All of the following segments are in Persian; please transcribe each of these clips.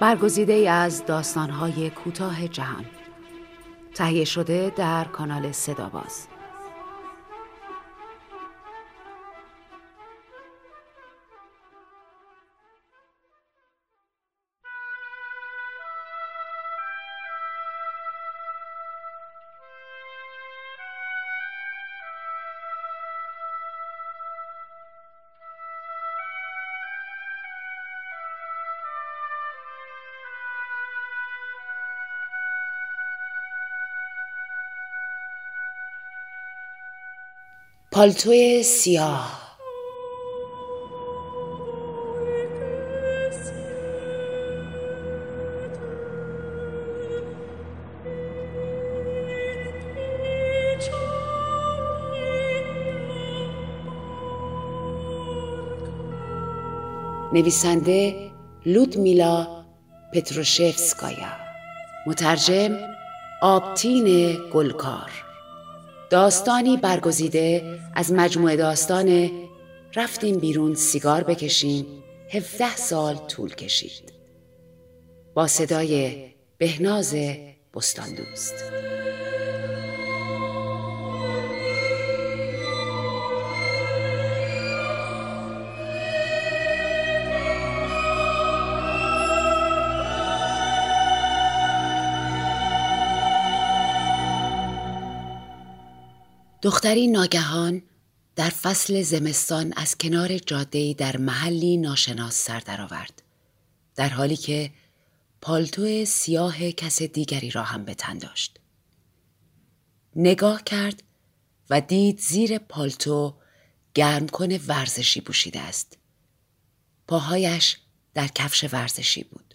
برگزیده ای از داستان‌های کوتاه جهان، تهیه شده در کانال صداباز. پالتوی سیاه. نویسنده لودمیلا پتروشفسکایا، مترجم آبتین گلکار. داستانی برگزیده از مجموعه داستان رفتیم بیرون سیگار بکشیم 17 سال طول کشید، با صدای بهناز بستاندوست. دختری ناگهان در فصل زمستان از کنار جاده‌ای در محلی ناشناس سر درآورد، در حالی که پالتو سیاه کس دیگری را هم به تن داشت. نگاه کرد و دید زیر پالتو گرمکن ورزشی پوشیده است. پاهایش در کفش ورزشی بود.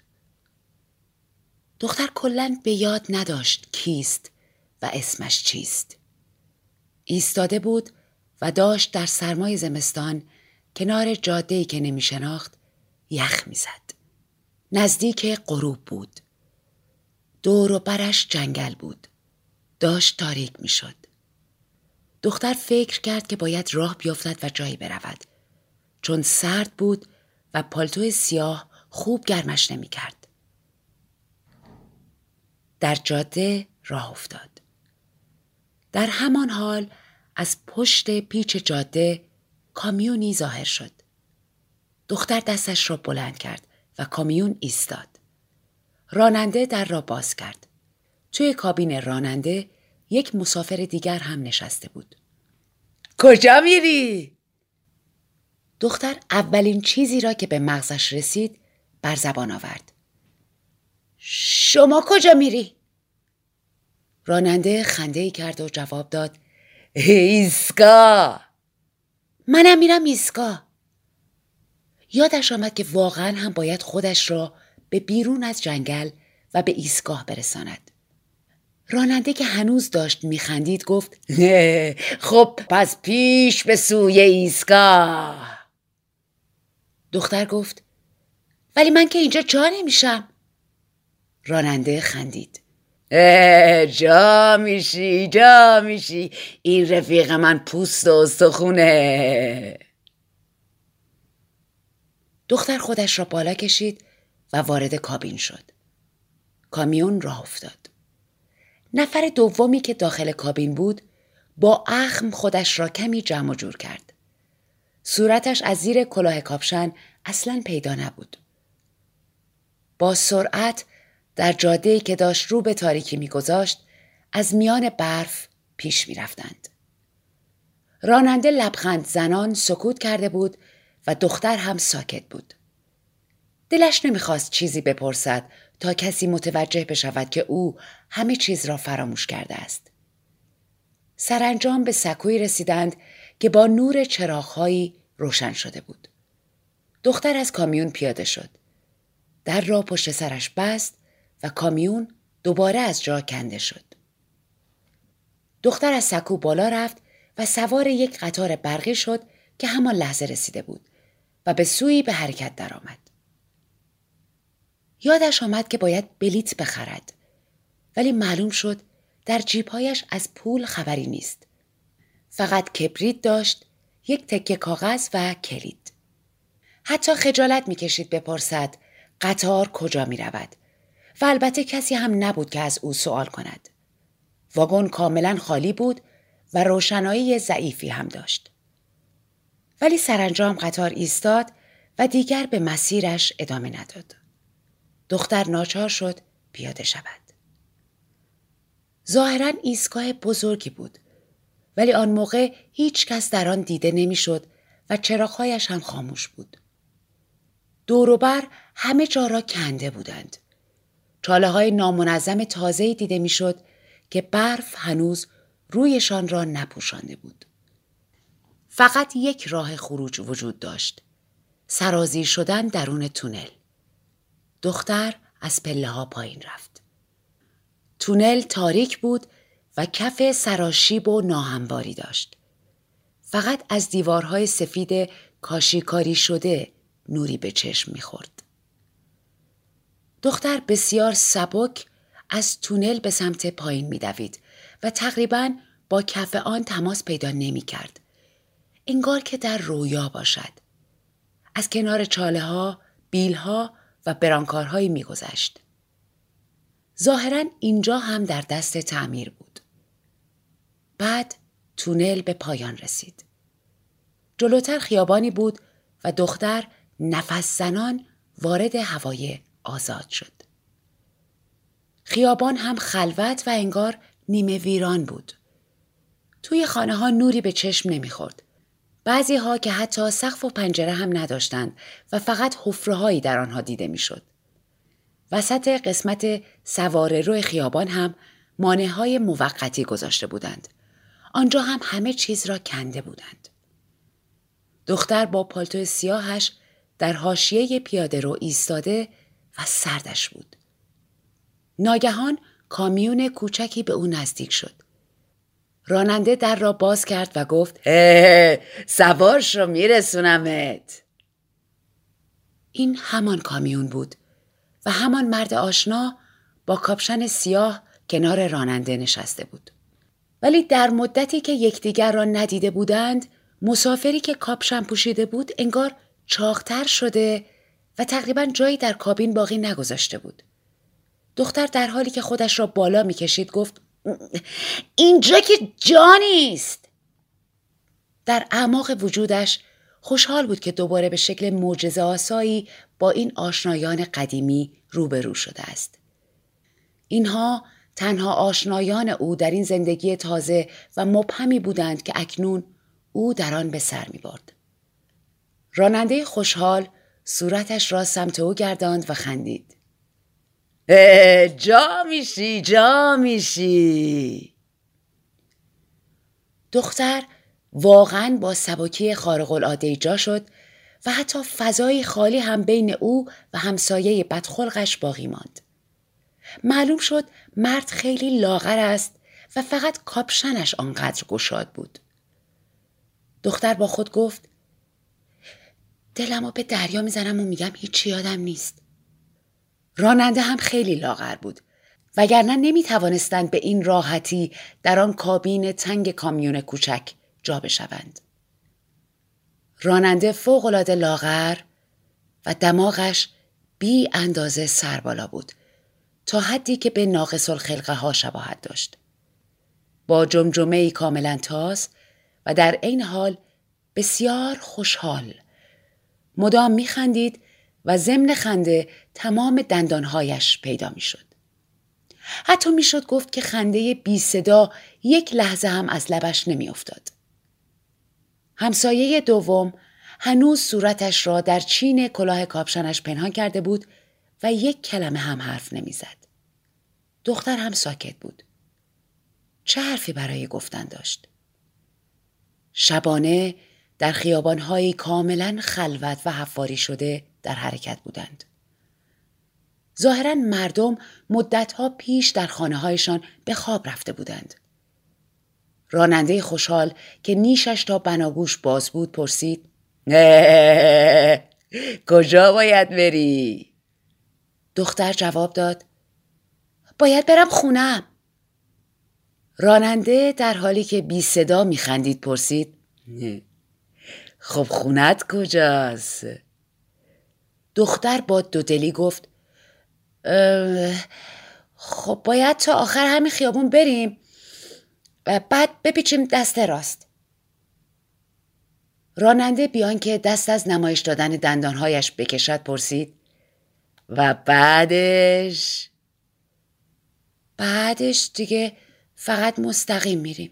دختر کلاً به یاد نداشت کیست و اسمش چیست. ایستاده بود و داشت در سرمای زمستان کنار جاده‌ای که نمی شناخت یخ می زد. نزدیک غروب بود. دور و برش جنگل بود. داشت تاریک می شد. دختر فکر کرد که باید راه بیفتد و جایی برود، چون سرد بود و پالتو سیاه خوب گرمش نمی کرد. در جاده راه افتاد. در همان حال از پشت پیچ جاده کامیونی ظاهر شد. دختر دستش را بلند کرد و کامیون ایستاد. راننده در را باز کرد. توی کابین راننده یک مسافر دیگر هم نشسته بود. کجا میری؟ دختر اولین چیزی را که به مغزش رسید بر زبان آورد. شما کجا میری؟ راننده خنده‌ای کرد و جواب داد ایسکا. منم میرم ایسکا. یادش آمد که واقعا هم باید خودش را به بیرون از جنگل و به ایستگاه برساند. راننده که هنوز داشت میخندید گفت خب پس پیش به سوی ایستگاه. دختر گفت ولی من که اینجا جا نمیشم. راننده خندید. جا میشی این رفیق من پوست و استخونه. دختر خودش را بالا کشید و وارد کابین شد. کامیون راه افتاد. نفر دومی که داخل کابین بود با اخم خودش را کمی جمع و جور کرد. صورتش از زیر کلاه کاپشن اصلاً پیدا نبود. با سرعت در جاده‌ای که داشت رو به تاریکی می‌گذاشت از میان برف پیش می‌رفتند. راننده لبخند زنان سکوت کرده بود و دختر هم ساکت بود. دلش نمی‌خواست چیزی بپرسد تا کسی متوجه بشود که او همه چیز را فراموش کرده است. سرانجام به سکویی رسیدند که با نور چراغ‌هایی روشن شده بود. دختر از کامیون پیاده شد. در را پشت سرش بست و کامیون دوباره از جا کنده شد. دختر از سکو بالا رفت و سوار یک قطار برقی شد که همان لحظه رسیده بود و به سویی به حرکت درآمد. یادش آمد که باید بلیت بخرد، ولی معلوم شد در جیبهایش از پول خبری نیست. فقط کبریت داشت، یک تکه کاغذ و کلید. حتی خجالت می‌کشید بپرسد قطار کجا می رود و البته کسی هم نبود که از او سوال کند. واگن کاملا خالی بود و روشنایی ضعیفی هم داشت. ولی سرانجام قطار ایستاد و دیگر به مسیرش ادامه نداد. دختر ناچار شد پیاده شود. ظاهراً ایستگاه بزرگی بود ولی آن موقع هیچ کس در آن دیده نمیشد و چراغ‌هایش هم خاموش بود. دور و بر همه جا را کنده بودند. چاله‌های نامنظم تازه‌ای دیده میشد که برف هنوز رویشان را نپوشانده بود. فقط یک راه خروج وجود داشت. سرازیر شدن درون تونل. دختر از پله‌ها پایین رفت. تونل تاریک بود و کف سراشیب و ناهمواری داشت. فقط از دیوارهای سفید کاشیکاری شده نوری به چشم می‌خورد. دختر بسیار سبک از تونل به سمت پایین می‌دوید و تقریباً با کف آن تماس پیدا نمی‌کرد. انگار که در رویا باشد. از کنار چاله‌ها، بیل‌ها و برانکارهایی می‌گذشت. ظاهراً اینجا هم در دست تعمیر بود. بعد تونل به پایان رسید. جلوتر خیابانی بود و دختر نفس زنان وارد هوای آزاد شد. خیابان هم خلوت و انگار نیمه ویران بود. توی خانه ها نوری به چشم نمیخورد. بعضی ها که حتی سقف و پنجره هم نداشتند و فقط حفره هایی در آنها دیده میشد. وسط قسمت سواره روی خیابان هم مانع های موقتی گذاشته بودند. آنجا هم همه چیز را کنده بودند. دختر با پالتوی سیاهش در حاشیه پیاده رو ایستاده و سردش بود. ناگهان کامیون کوچکی به او نزدیک شد. راننده در را باز کرد و گفت سوارش رو میرسونمت. این همان کامیون بود و همان مرد آشنا با کاپشن سیاه کنار راننده نشسته بود. ولی در مدتی که یکدیگر را ندیده بودند، مسافری که کاپشن پوشیده بود انگار چاق‌تر شده و تقریباً جایی در کابین باقی نگذاشته بود. دختر در حالی که خودش را بالا می‌کشید گفت اینجا که جا نیست. در اعماق وجودش خوشحال بود که دوباره به شکل معجزه‌آسایی با این آشنایان قدیمی روبرو شده است. اینها تنها آشنایان او در این زندگی تازه و مبهمی بودند که اکنون او در آن به سر می‌برد. راننده خوشحال صورتش را سمت او گرداند و خندید. جا میشی. دختر واقعاً با سبکی خارق‌العاده‌ای جا شد و حتی فضای خالی هم بین او و همسایه بدخلقش باقی ماند. معلوم شد مرد خیلی لاغر است و فقط کاپشنش آنقدر گشاد بود. دختر با خود گفت دلمو به دریا میزنم و میگم هیچی یادم نیست. راننده هم خیلی لاغر بود وگرنه نمیتوانستند به این راحتی در آن کابین تنگ کامیون کوچک جا بشوند. راننده فوق‌العاده لاغر و دماغش بی اندازه سربالا بود تا حدی که به ناقص الخلقه ها شباهت داشت. با جمجمه‌ای کاملا تاز و در عین حال بسیار خوشحال مدام میخندید و ضمن خنده تمام دندانهایش پیدا میشد. حتی میشد گفت که خنده بی صدا یک لحظه هم از لبش نمیافتاد. همسایه دوم هنوز صورتش را در چین کلاه کاپشنش پنهان کرده بود و یک کلمه هم حرف نمیزد. دختر هم ساکت بود. چه حرفی برای گفتن داشت؟ شبانه در خیابان‌های کاملاً خلوت و حفاری شده در حرکت بودند. ظاهراً مردم مدت‌ها پیش در خانه‌هایشان به خواب رفته بودند. راننده خوشحال که نیشش تا بناگوش باز بود پرسید کجا باید بری؟ دختر جواب داد باید برم خونم. راننده در حالی که بی صدا می خندید پرسید خب خونت کجاست؟ دختر با دودلی گفت خب باید تا آخر همین خیابون بریم و بعد بپیچیم دست راست. راننده بیان که دست از نمایش دادن دندانهایش بکشد پرسید و بعدش دیگه فقط مستقیم میریم.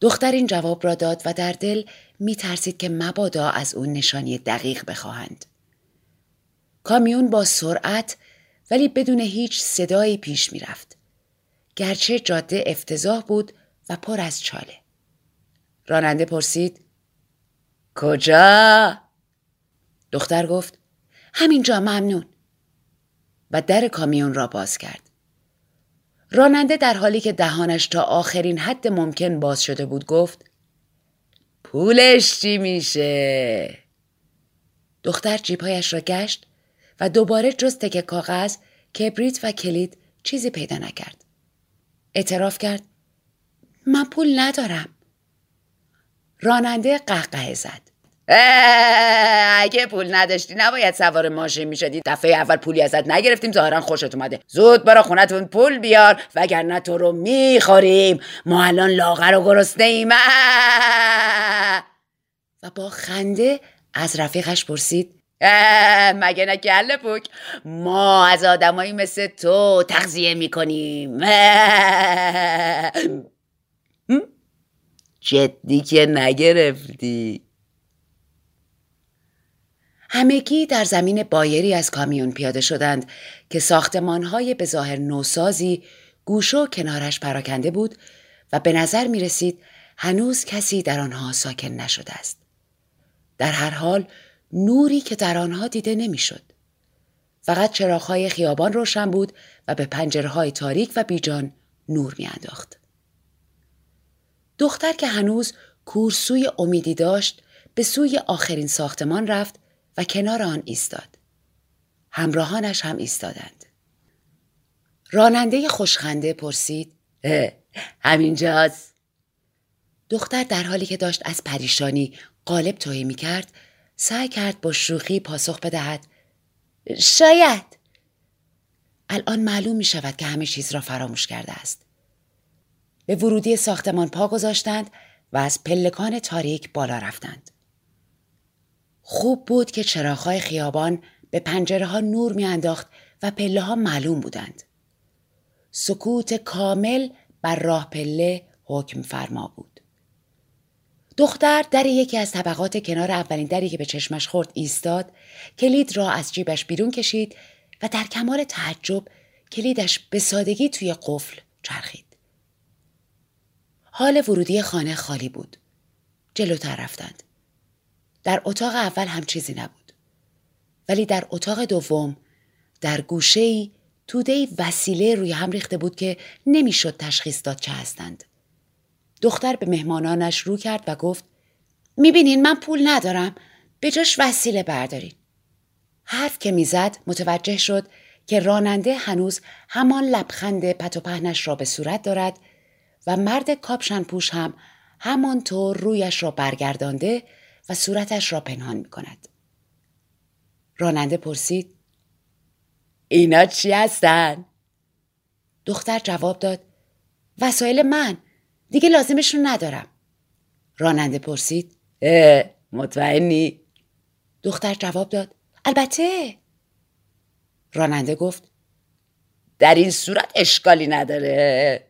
دختر این جواب را داد و در دل می ترسید که مبادا از اون نشانی دقیق بخواهند. کامیون با سرعت ولی بدون هیچ صدایی پیش می رفت. گرچه جاده افتضاح بود و پر از چاله. راننده پرسید کجا؟ دختر گفت همینجا ممنون و در کامیون را باز کرد. راننده در حالی که دهانش تا آخرین حد ممکن باز شده بود گفت پولش چی میشه؟ دختر جیبهایش را گشت و دوباره جز تکه کاغذ، کبریت و کلید چیزی پیدا نکرد. اعتراف کرد من پول ندارم. راننده قهقه زد اگه پول نداشتی نباید سوار ماشین میشدی. دفعه اول پولی ازت نگرفتیم، ظاهرا خوشت اومده. زود برا خونتون پول بیار وگرنه تو رو میخوریم. ما الان لاغر و گرسنه ایم. و با خنده از رفیقش پرسید مگه نه گله پوک ما از آدمایی مثل تو تغذیه میکنیم؟ جدی که نگرفتی؟ همگی در زمین بایری از کامیون پیاده شدند که ساختمان‌های به ظاهر نوسازی گوشه و کنارش پراکنده بود و به نظر می رسید هنوز کسی در آنها ساکن نشده است. در هر حال نوری که در آنها دیده نمی شد. فقط چراغ‌های خیابان روشن بود و به پنجره‌های تاریک و بیجان نور می انداخت. دختر که هنوز کورسوی امیدی داشت به سوی آخرین ساختمان رفت و کنار آن ایستاد. همراهانش هم ایستادند. راننده خوشخنده پرسید همینجاست؟ دختر در حالی که داشت از پریشانی قالب توهی می کرد سعی کرد با شوخی پاسخ بدهد شاید. الان معلوم می شود که همه چیز را فراموش کرده است. به ورودی ساختمان پا گذاشتند و از پلکان تاریک بالا رفتند. خوب بود که چراغ‌های خیابان به پنجره‌ها نور می‌انداخت و پله‌ها معلوم بودند. سکوت کامل بر راه پله حکم فرما بود. دختر در یکی از طبقات کنار اولین دری که به چشمش خورد ایستاد، کلید را از جیبش بیرون کشید و در کمال تعجب کلیدش به سادگی توی قفل چرخید. حال ورودی خانه خالی بود. جلوتر رفتند. در اتاق اول هم چیزی نبود. ولی در اتاق دوم در گوشه‌ای توده‌ای وسیله روی هم ریخته بود که نمیشد تشخیص داد چه هستند. دختر به مهمانانش رو کرد و گفت میبینین من پول ندارم، به جاش وسیله بردارین. حرف که میزد متوجه شد که راننده هنوز همان لبخند پت و پهنش را به صورت دارد و مرد کاپشن پوش هم همانطور رویش را برگردانده و صورتش را پنهان می کند. راننده پرسید اینا چی هستن؟ دختر جواب داد وسایل من، دیگه لازمشون ندارم. راننده پرسید مطمئنی؟ دختر جواب داد البته. راننده گفت در این صورت اشکالی نداره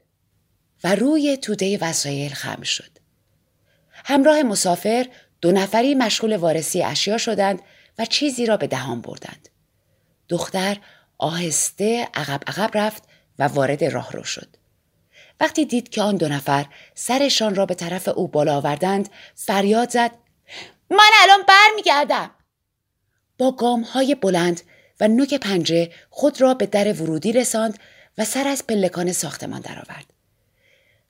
و روی توده وسایل خم شد. همراه مسافر دو نفری مشغول وارسی اشیا شدند و چیزی را به دهان بردند. دختر آهسته عقب عقب رفت و وارد راهرو شد. وقتی دید که آن دو نفر سرشان را به طرف او بالا آوردند فریاد زد من الان برمیگردم. با گام‌های بلند و نوک پنجه خود را به در ورودی رساند و سر از پلکان ساختمان درآورد.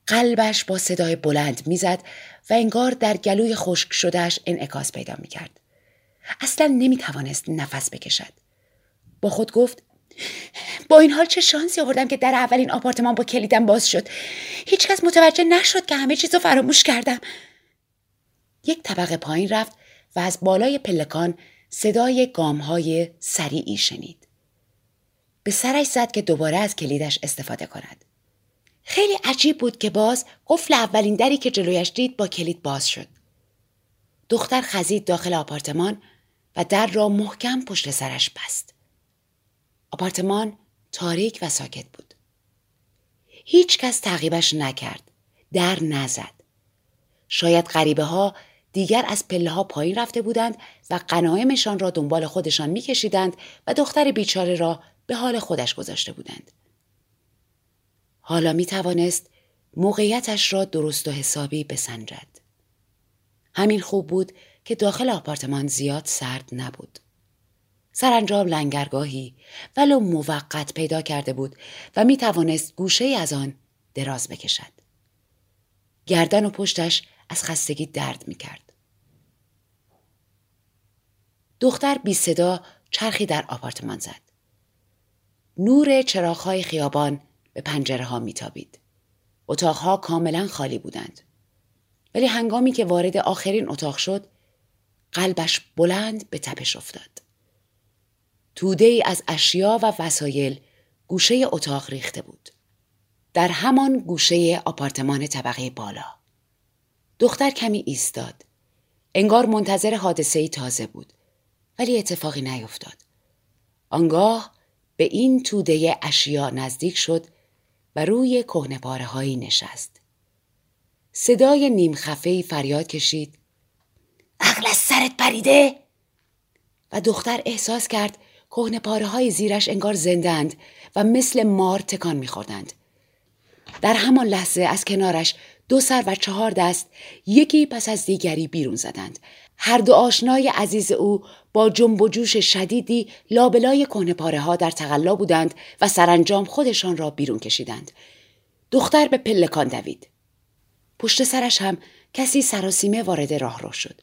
قلبش با صدای بلند میزد و انگار در گلوی خشک شدهش انعکاس پیدا میکرد. اصلا نمیتوانست نفس بکشد. با خود گفت با این حال چه شانسی آوردم که در اولین آپارتمان با کلیدم باز شد. هیچکس متوجه نشد که همه چیزو فراموش کردم. یک طبقه پایین رفت و از بالای پلکان صدای گام‌های سریعی شنید. به سرش زد که دوباره از کلیدش استفاده کند. خیلی عجیب بود که باز قفل اولین دری که جلویش دید با کلید باز شد. دختر خزید داخل آپارتمان و در را محکم پشت سرش بست. آپارتمان تاریک و ساکت بود. هیچ کس تعقیبش نکرد. در نزد. شاید غریبه ها دیگر از پله ها پایین رفته بودند و غنایمشان را دنبال خودشان می کشیدند و دختر بیچاره را به حال خودش گذاشته بودند. حالا می توانست موقعیتش را درست و حسابی بسنجد. همین خوب بود که داخل آپارتمان زیاد سرد نبود. سرانجام لنگرگاهی ولو موقت پیدا کرده بود و می توانست گوشه از آن دراز بکشد. گردن و پشتش از خستگی درد می کرد. دختر بی صدا چرخی در آپارتمان زد. نور چراغ‌های خیابان به پنجره‌ها می‌تابید. اتاق‌ها کاملاً خالی بودند. ولی هنگامی که وارد آخرین اتاق شد، قلبش بلند به تپش افتاد. توده‌ای از اشیا و وسایل گوشه اتاق ریخته بود. در همان گوشه آپارتمان طبقه بالا. دختر کمی ایستاد. انگار منتظر حادثه‌ای تازه بود. ولی اتفاقی نیفتاد. آنگاه به این توده اشیا نزدیک شد و روی کهنه‌پاره هایی نشست. صدای نیم خفه‌ای فریاد کشید: عقل از سرت پریده! و دختر احساس کرد کهنه‌پاره های زیرش انگار زندند و مثل مار تکان می‌خوردند. در همان لحظه از کنارش دو سر و 4 دست یکی پس از دیگری بیرون زدند. هر دو آشنای عزیز او با جنب و جوش شدیدی لابلای کهنه‌پاره ها در تقلا بودند و سرانجام خودشان را بیرون کشیدند. دختر به پلکان دوید. پشت سرش هم کسی سراسیمه وارد راهرو شد.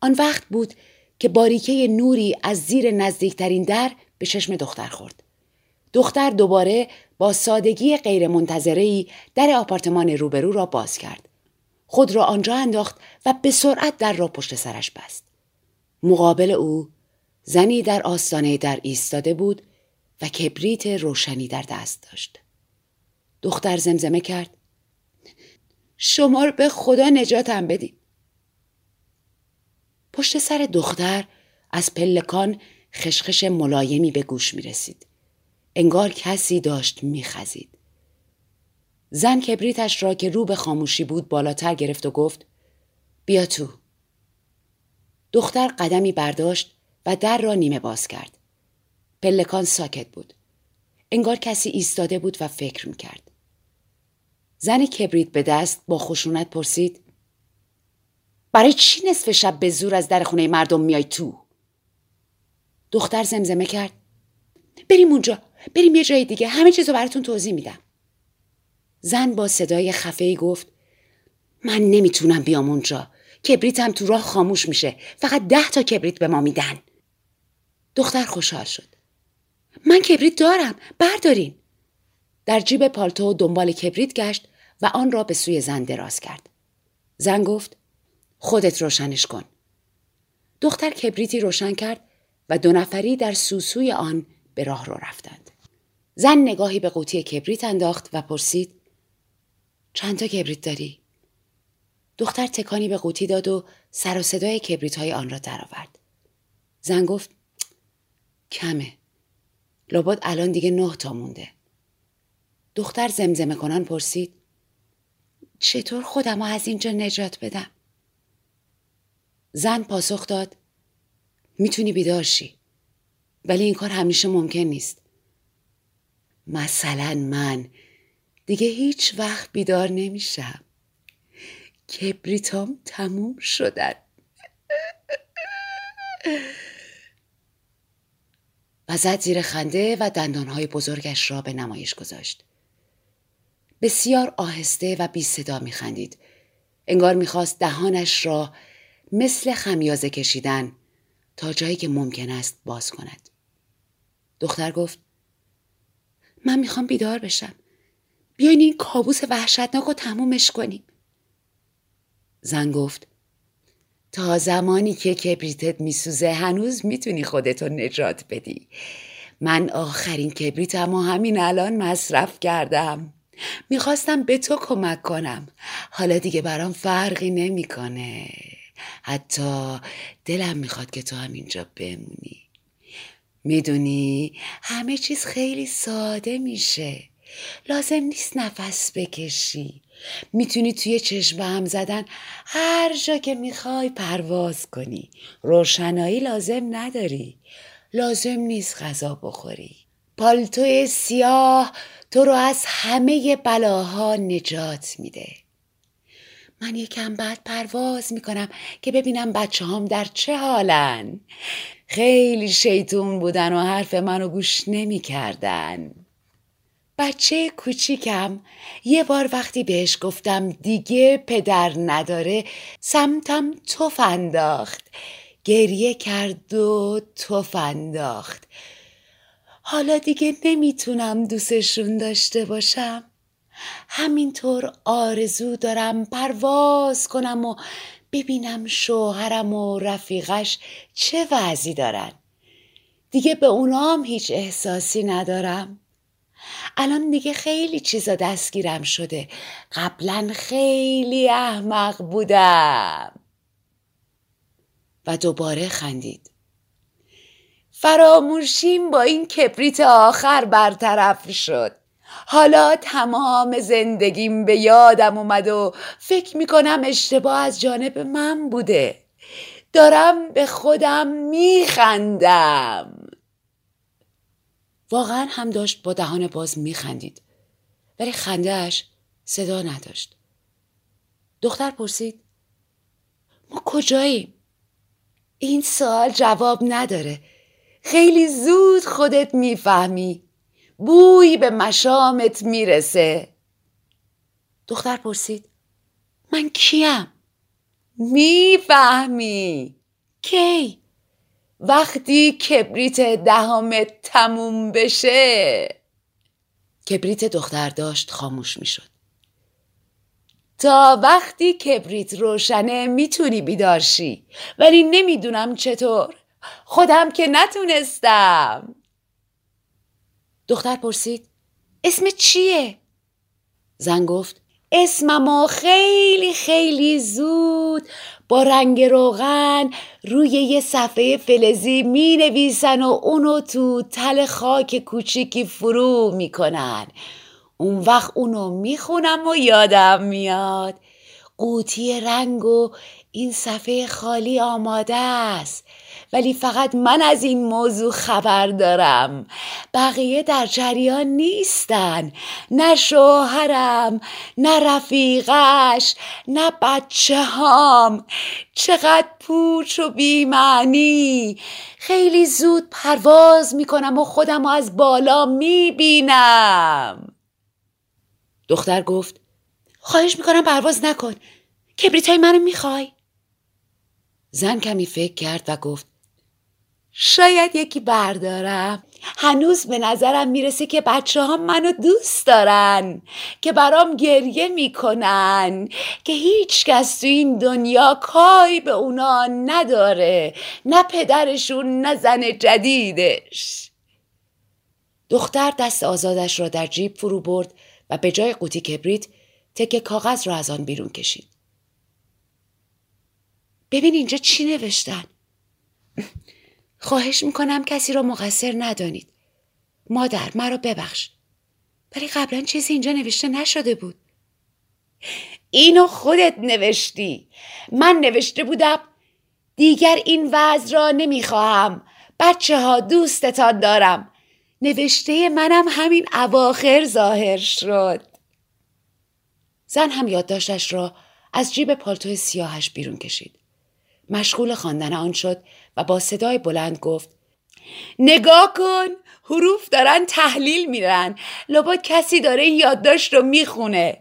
آن وقت بود که باریکه نوری از زیر نزدیکترین در به چشم دختر خورد. دختر دوباره با سادگی غیرمنتظره‌ای در آپارتمان روبرو را باز کرد. خود را آنجا انداخت و به سرعت در را پشت سرش بست. مقابل او زنی در آستانه در ایستاده بود و کبریت روشنی در دست داشت. دختر زمزمه کرد: شما رو به خدا نجاتم بدید. پشت سر دختر از پلکان خشخش ملایمی به گوش می رسید. انگار کسی داشت میخزید. زن کبریتش را که رو به خاموشی بود بالاتر گرفت و گفت: بیا تو. دختر قدمی برداشت و در را نیمه باز کرد. پلکان ساکت بود. انگار کسی ایستاده بود و فکر میکرد. زن کبریت به دست با خشونت پرسید: برای چی نصف شب به زور از در خونه مردم میای تو؟ دختر زمزمه کرد: بریم اونجا، بریم یه جای دیگه، همه چیزو براتون توضیح میدم. زن با صدای خفه‌ای گفت: من نمیتونم بیام اونجا، کبریتم تو راه خاموش میشه، فقط 10 تا کبریت به ما میدن. دختر خوشحال شد: من کبریت دارم، بردارین. در جیب پالتو دنبال کبریت گشت و آن را به سوی زن دراز کرد. زن گفت: خودت روشنش کن. دختر کبریتی روشن کرد و 2 نفری در سوسوی آن به راه رو رفتند. زن نگاهی به قوطی کبریت انداخت و پرسید: چند تا کبریت داری؟ دختر تکانی به قوطی داد و سر و صدای کبریت های آن را درآورد. زن گفت: کمه. لابد الان دیگه 9 تا مونده. دختر زمزمه کنان پرسید: چطور خودم از اینجا نجات بدم؟ زن پاسخ داد: میتونی بیدار شی. ولی این کار همیشه ممکن نیست. مثلا من دیگه هیچ وقت بیدار نمیشم. کبریتام تموم شدن. و زد زیر خنده و دندانهای بزرگش را به نمایش گذاشت. بسیار آهسته و بی صدا می خندید. انگار میخواست دهانش را مثل خمیازه کشیدن تا جایی که ممکن است باز کند. دختر گفت: من میخوام بیدار بشم. بیاین این کابوس وحشتناک رو تمومش کنیم. زن گفت: تا زمانی که کبریتت میسوزه هنوز میتونی خودتو نجات بدی. من آخرین کبریتم و همین الان مصرف کردم. میخواستم به تو کمک کنم. حالا دیگه برام فرقی نمیکنه. حتی دلم میخواد که تو همینجا بمونی. میدونی همه چیز خیلی ساده میشه. لازم نیست نفس بکشی. میتونی توی چشم به هم زدن هر جا که میخوای پرواز کنی. روشنایی لازم نداری. لازم نیست غذا بخوری. پالتوی سیاه تو رو از همه بلاها نجات میده. من یکم بعد پرواز میکنم که ببینم بچه هام در چه حالن. خیلی شیطون بودن و حرف منو گوش نمیکردن. بچه کوچیکم یه بار وقتی بهش گفتم دیگه پدر نداره سمتم توف انداخت. گریه کرد و توف انداخت. حالا دیگه نمیتونم دوستشون داشته باشم. همینطور آرزو دارم پرواز کنم و ببینم شوهرم و رفیقش چه وضعی دارن. دیگه به اونام هیچ احساسی ندارم. الان دیگه خیلی چیزا دستگیرم شده. قبلا خیلی احمق بودم. و دوباره خندید. فراموشیم با این کبریت آخر برطرف شد. حالا تمام زندگیم به یادم اومد و فکر میکنم اشتباه از جانب من بوده. دارم به خودم میخندم. واقعا هم داشت با دهان باز میخندید، ولی خندهش صدا نداشت. دختر پرسید ما کجاییم؟ این سوال جواب نداره. خیلی زود خودت میفهمی. بوی به مشامت میرسه. دختر پرسید من کیم؟ میفهمی. کی؟ وقتی کبریت دهمت تموم بشه. کبریت دختر داشت خاموش میشد. تا وقتی کبریت روشنه میتونی بیدارشی، ولی نمیدونم چطور. خودم که نتونستم. دختر پرسید اسمت چیه؟ زن گفت اسممو خیلی خیلی زود با رنگ روغن روی یه صفحه فلزی می نویسن و اونو تو تل خاک کوچیکی فرو می کنن. اون وقت اونو می خونم و یادم میاد. قوطی رنگ و این صفحه خالی آماده است، ولی فقط من از این موضوع خبر دارم. بقیه در جریان نیستن. نه شوهرم، نه رفیقش، نه بچه هام. چقدر پوچ و بیمعنی. خیلی زود پرواز میکنم و خودم از بالا میبینم. دختر گفت خواهش میکنم پرواز نکن. کبریتای منو میخوای؟ زن کمی فکر کرد و گفت شاید یکی بردارم. هنوز به نظرم میرسه که بچه ها منو دوست دارن، که برام گریه میکنن، که هیچ کس تو این دنیا کاری به اونا نداره، نه پدرشون نه زن جدیدش. دختر دست آزادش را در جیب فرو برد و به جای قوطی کبریت تکه کاغذ را از آن بیرون کشید. ببین اینجا چی نوشتن. خواهش میکنم کسی را مقصر ندانید. مادر مرا ببخش، ولی قبلا چیزی اینجا نوشته نشده بود. اینو خودت نوشتی. من نوشته بودم دیگر این وضع را نمیخواهم. بچه ها دوستتان دارم. نوشته منم همین اواخر ظاهر شد. زن هم یادداشتش را از جیب پالتوی سیاهش بیرون کشید. مشغول خواندن آن شد و با صدای بلند گفت نگاه کن، حروف دارن تحلیل میرن. لابد کسی داره این یادداشت رو میخونه.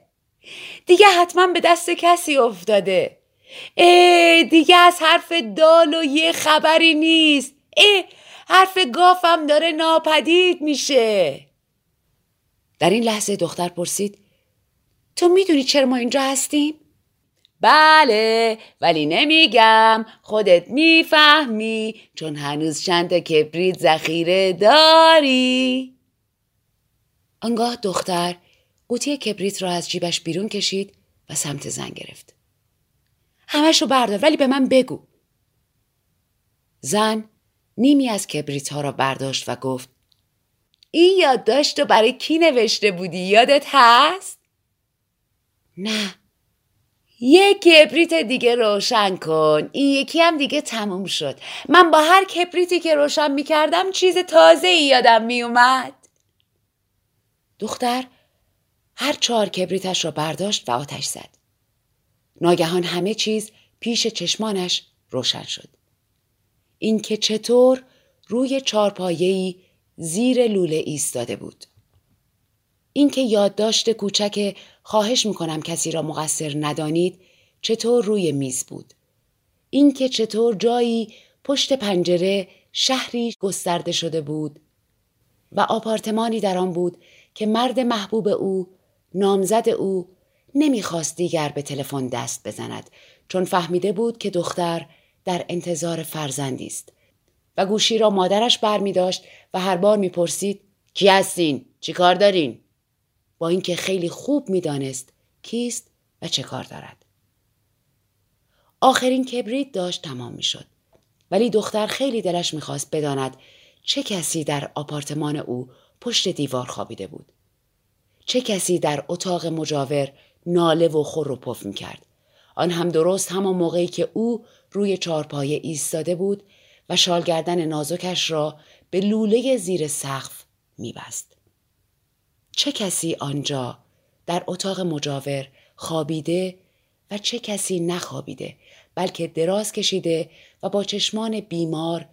دیگه حتما به دست کسی افتاده. دیگه از حرف دال و یه خبری نیست. حرف گافم داره ناپدید میشه. در این لحظه دختر پرسید تو میدونی چرا ما اینجا هستیم؟ بله، ولی نمیگم، خودت میفهمی، چون هنوز چند تا کبریت ذخیره داری. آنگاه دختر قوطی کبریت را از جیبش بیرون کشید و سمت زن گرفت. همشو بردار ولی به من بگو. زن نیمی از کبریت ها را برداشت و گفت این یادداشت رو برای کی نوشته بودی؟ یادت هست؟ نه. یک کبریت دیگه روشن کن. این یکی هم دیگه تموم شد. من با هر کبریتی که روشن می کردم چیز تازه ای یادم می اومد. دختر هر 4 کبریتش را برداشت و آتش زد. ناگهان همه چیز پیش چشمانش روشن شد. این که چطور روی 4 پایه‌ای زیر لوله ایستاده بود. این که یادداشت کوچک خواهش میکنم کسی را مقصر ندانید چطور روی میز بود. این که چطور جایی پشت پنجره شهری گسترده شده بود و آپارتمانی در آن بود که مرد محبوب او، نامزد او، نمیخواست دیگر به تلفن دست بزند، چون فهمیده بود که دختر در انتظار فرزندی است و گوشی را مادرش برمی داشت و هر بار میپرسید کی هستین؟ چی کار دارین؟ با اینکه خیلی خوب میدانست کیست و چه کار دارد. آخرین کبریت داشت تمام میشد، ولی دختر خیلی دلش میخواست بداند چه کسی در آپارتمان او پشت دیوار خوابیده بود، چه کسی در اتاق مجاور ناله و خور و پف میکرد. آن هم درست همان موقعی که او روی 4 پایه ایستاده بود و شالگردن نازکش را به لوله زیر سقف میبست. چه کسی آنجا در اتاق مجاور خوابیده و چه کسی نخوابیده، بلکه دراز کشیده و با چشمان بیمار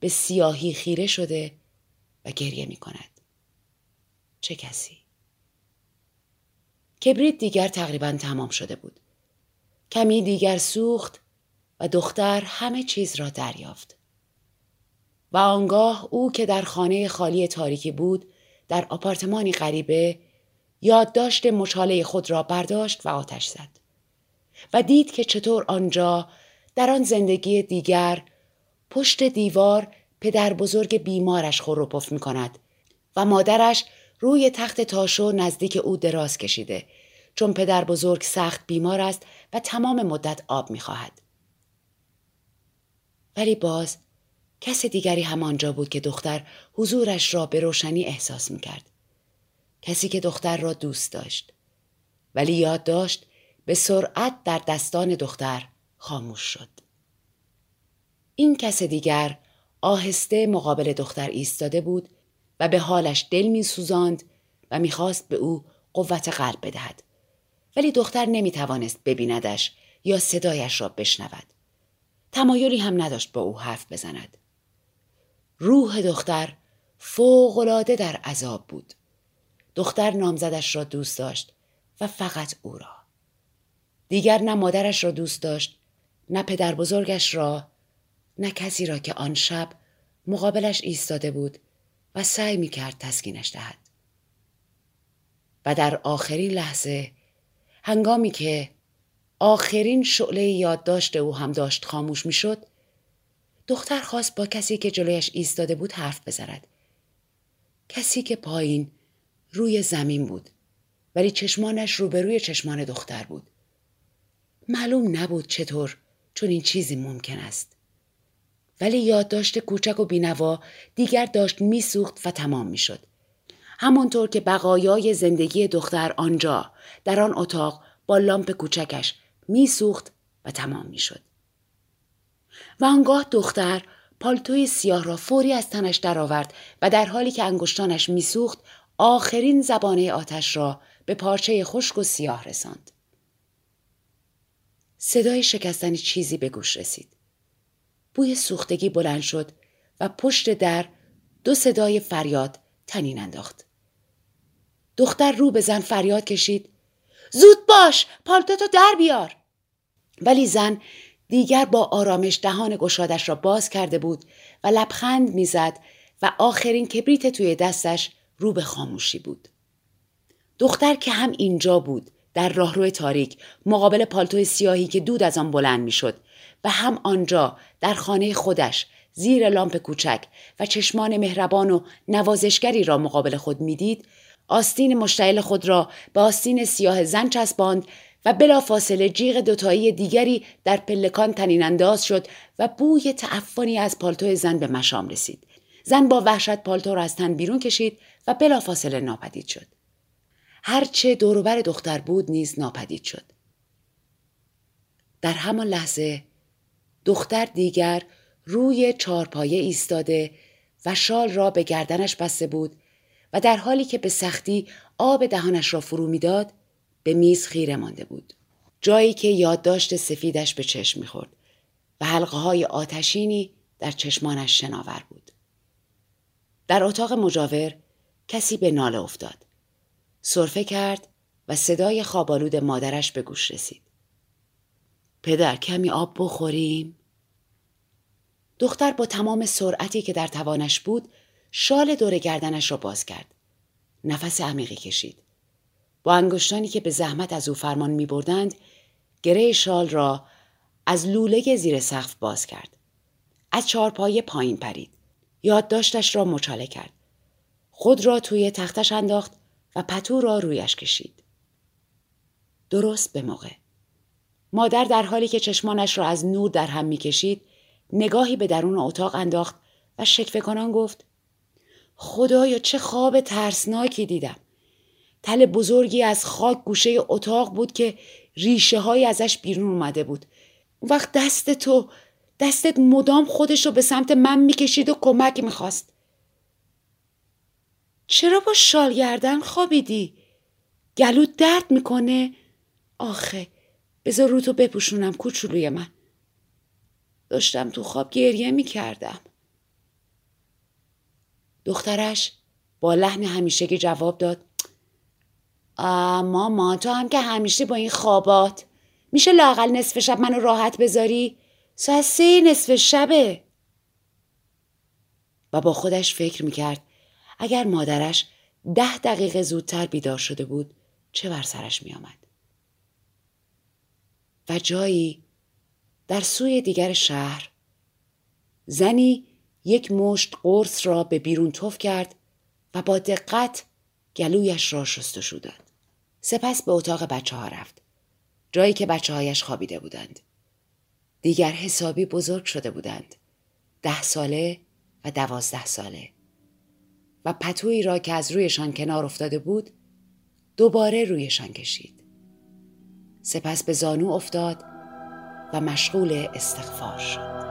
به سیاهی خیره شده و گریه میکند. چه کسی؟ کبریت دیگر تقریبا تمام شده بود. کمی دیگر سوخت و دختر همه چیز را دریافت. و آنگاه او که در خانه خالی تاریکی بود، در آپارتمانی غریبه، یادداشت مچاله خود را برداشت و آتش زد و دید که چطور آنجا در آن زندگی دیگر پشت دیوار پدر بزرگ بیمارش خور و پف می کند و مادرش روی تخت تاشو نزدیک او دراز کشیده، چون پدر بزرگ سخت بیمار است و تمام مدت آب می خواهد. ولی باز کس دیگری همانجا بود که دختر حضورش را به روشنی احساس می‌کرد. کسی که دختر را دوست داشت. ولی یادداشت به سرعت در دستان دختر خاموش شد. این کس دیگر آهسته مقابل دختر ایستاده بود و به حالش دل می‌سوزاند و می‌خواست به او قوت قلب بدهد. ولی دختر نمی‌توانست ببیندش یا صدایش را بشنود. تمایلی هم نداشت با او حرف بزند. روح دختر فوق‌العاده در عذاب بود. دختر نامزدش را دوست داشت و فقط او را. دیگر نه مادرش را دوست داشت، نه پدر بزرگش را، نه کسی را که آن شب مقابلش ایستاده بود و سعی می‌کرد تسکینش دهد. و در آخرین لحظه، هنگامی که آخرین شعله یادداشت او هم داشت خاموش میشد، دختر خواست با کسی که جلویش ایستاده بود حرف بزند. کسی که پایین روی زمین بود، ولی چشمانش روبروی چشمان دختر بود. معلوم نبود چطور، چون این چیزی ممکن است. ولی یادداشت کوچک و بینوا دیگر داشت میسوخت و تمام میشد. همانطور که بقایای زندگی دختر آنجا در آن اتاق با لامپ کوچکش میسوخت و تمام میشد. و آنگاه دختر پالتوی سیاه را فوری از تنش درآورد و در حالی که انگشتانش میسوخت آخرین زبانه آتش را به پارچه خشک و سیاه رساند. صدای شکستن چیزی به گوش رسید. بوی سوختگی بلند شد و پشت در 2 صدای فریاد تنین انداخت. دختر رو به زن فریاد کشید زود باش، پالتوتو در بیار. ولی زن دیگر با آرامش دهان گشادش را باز کرده بود و لبخند میزد و آخرین کبریت توی دستش رو به خاموشی بود. دختر که هم اینجا بود در راهرو تاریک مقابل پالتوی سیاهی که دود از آن بلند میشد و هم آنجا در خانه خودش زیر لامپ کوچک و چشمان مهربان و نوازشگری را مقابل خود میدید، آستین مشتعل خود را به آستین سیاه زن چسباند و بلافاصله جیغ دوتایی دیگری در پلکان طنین انداز شد و بوی تعفنی از پالتوی زن به مشام رسید. زن با وحشت پالتو را از تن بیرون کشید و بلافاصله ناپدید شد. هرچه دور و بر دختر بود نیز ناپدید شد. در همان لحظه دختر دیگر روی چارپایه ایستاده و شال را به گردنش بسته بود و در حالی که به سختی آب دهانش را فرو می‌داد به میز خیره مانده بود، جایی که یادداشت سفیدش به چشم می‌خورد و حلقه‌های آتشینی در چشمانش شناور بود. در اتاق مجاور کسی به ناله افتاد، سرفه کرد و صدای خوابالود مادرش به گوش رسید. پدر، کمی آب بخوریم؟ دختر با تمام سرعتی که در توانش بود شال دور گردنش را باز کرد. نفس عمیقی کشید. با انگشتانی که به زحمت از او فرمان می بردند گره شال را از لوله زیر سقف باز کرد. از چارپایه پایین پرید. یادداشتش را مچاله کرد. خود را توی تختش انداخت و پتو را رویش کشید. درست به موقع. مادر در حالی که چشمانش را از نور در هم می کشید نگاهی به درون اتاق انداخت و شکوه کنان گفت: خدایا چه خواب ترسناکی دیدم. تل بزرگی از خاک گوشه اتاق بود که ریشه های ازش بیرون اومده بود. اون وقت دستت مدام خودش رو به سمت من میکشید و کمک میخواست. چرا با شال گردن خوابیدی؟ گلوت درد میکنه؟ آخه بذار رو تو بپوشونم کوچولوی من. داشتم تو خواب گریه میکردم. دخترش با لحن همیشگی جواب داد: ماما تو هم که همیشه با این خوابات، میشه لااقل نصف شب منو راحت بذاری؟ ساعت 3 نصف شبه. و با خودش فکر میکرد اگر مادرش 10 دقیقه زودتر بیدار شده بود چه بر سرش میامد. و جایی در سوی دیگر شهر زنی یک مشت قرص را به بیرون تف کرد و با دقت گلویش را شستشو داد. سپس به اتاق بچه ها رفت، جایی که بچه هایش خوابیده بودند. دیگر حسابی بزرگ شده بودند، 10 ساله و 12 ساله، و پتویی را که از رویشان کنار افتاده بود دوباره رویشان کشید. سپس به زانو افتاد و مشغول استغفار شد.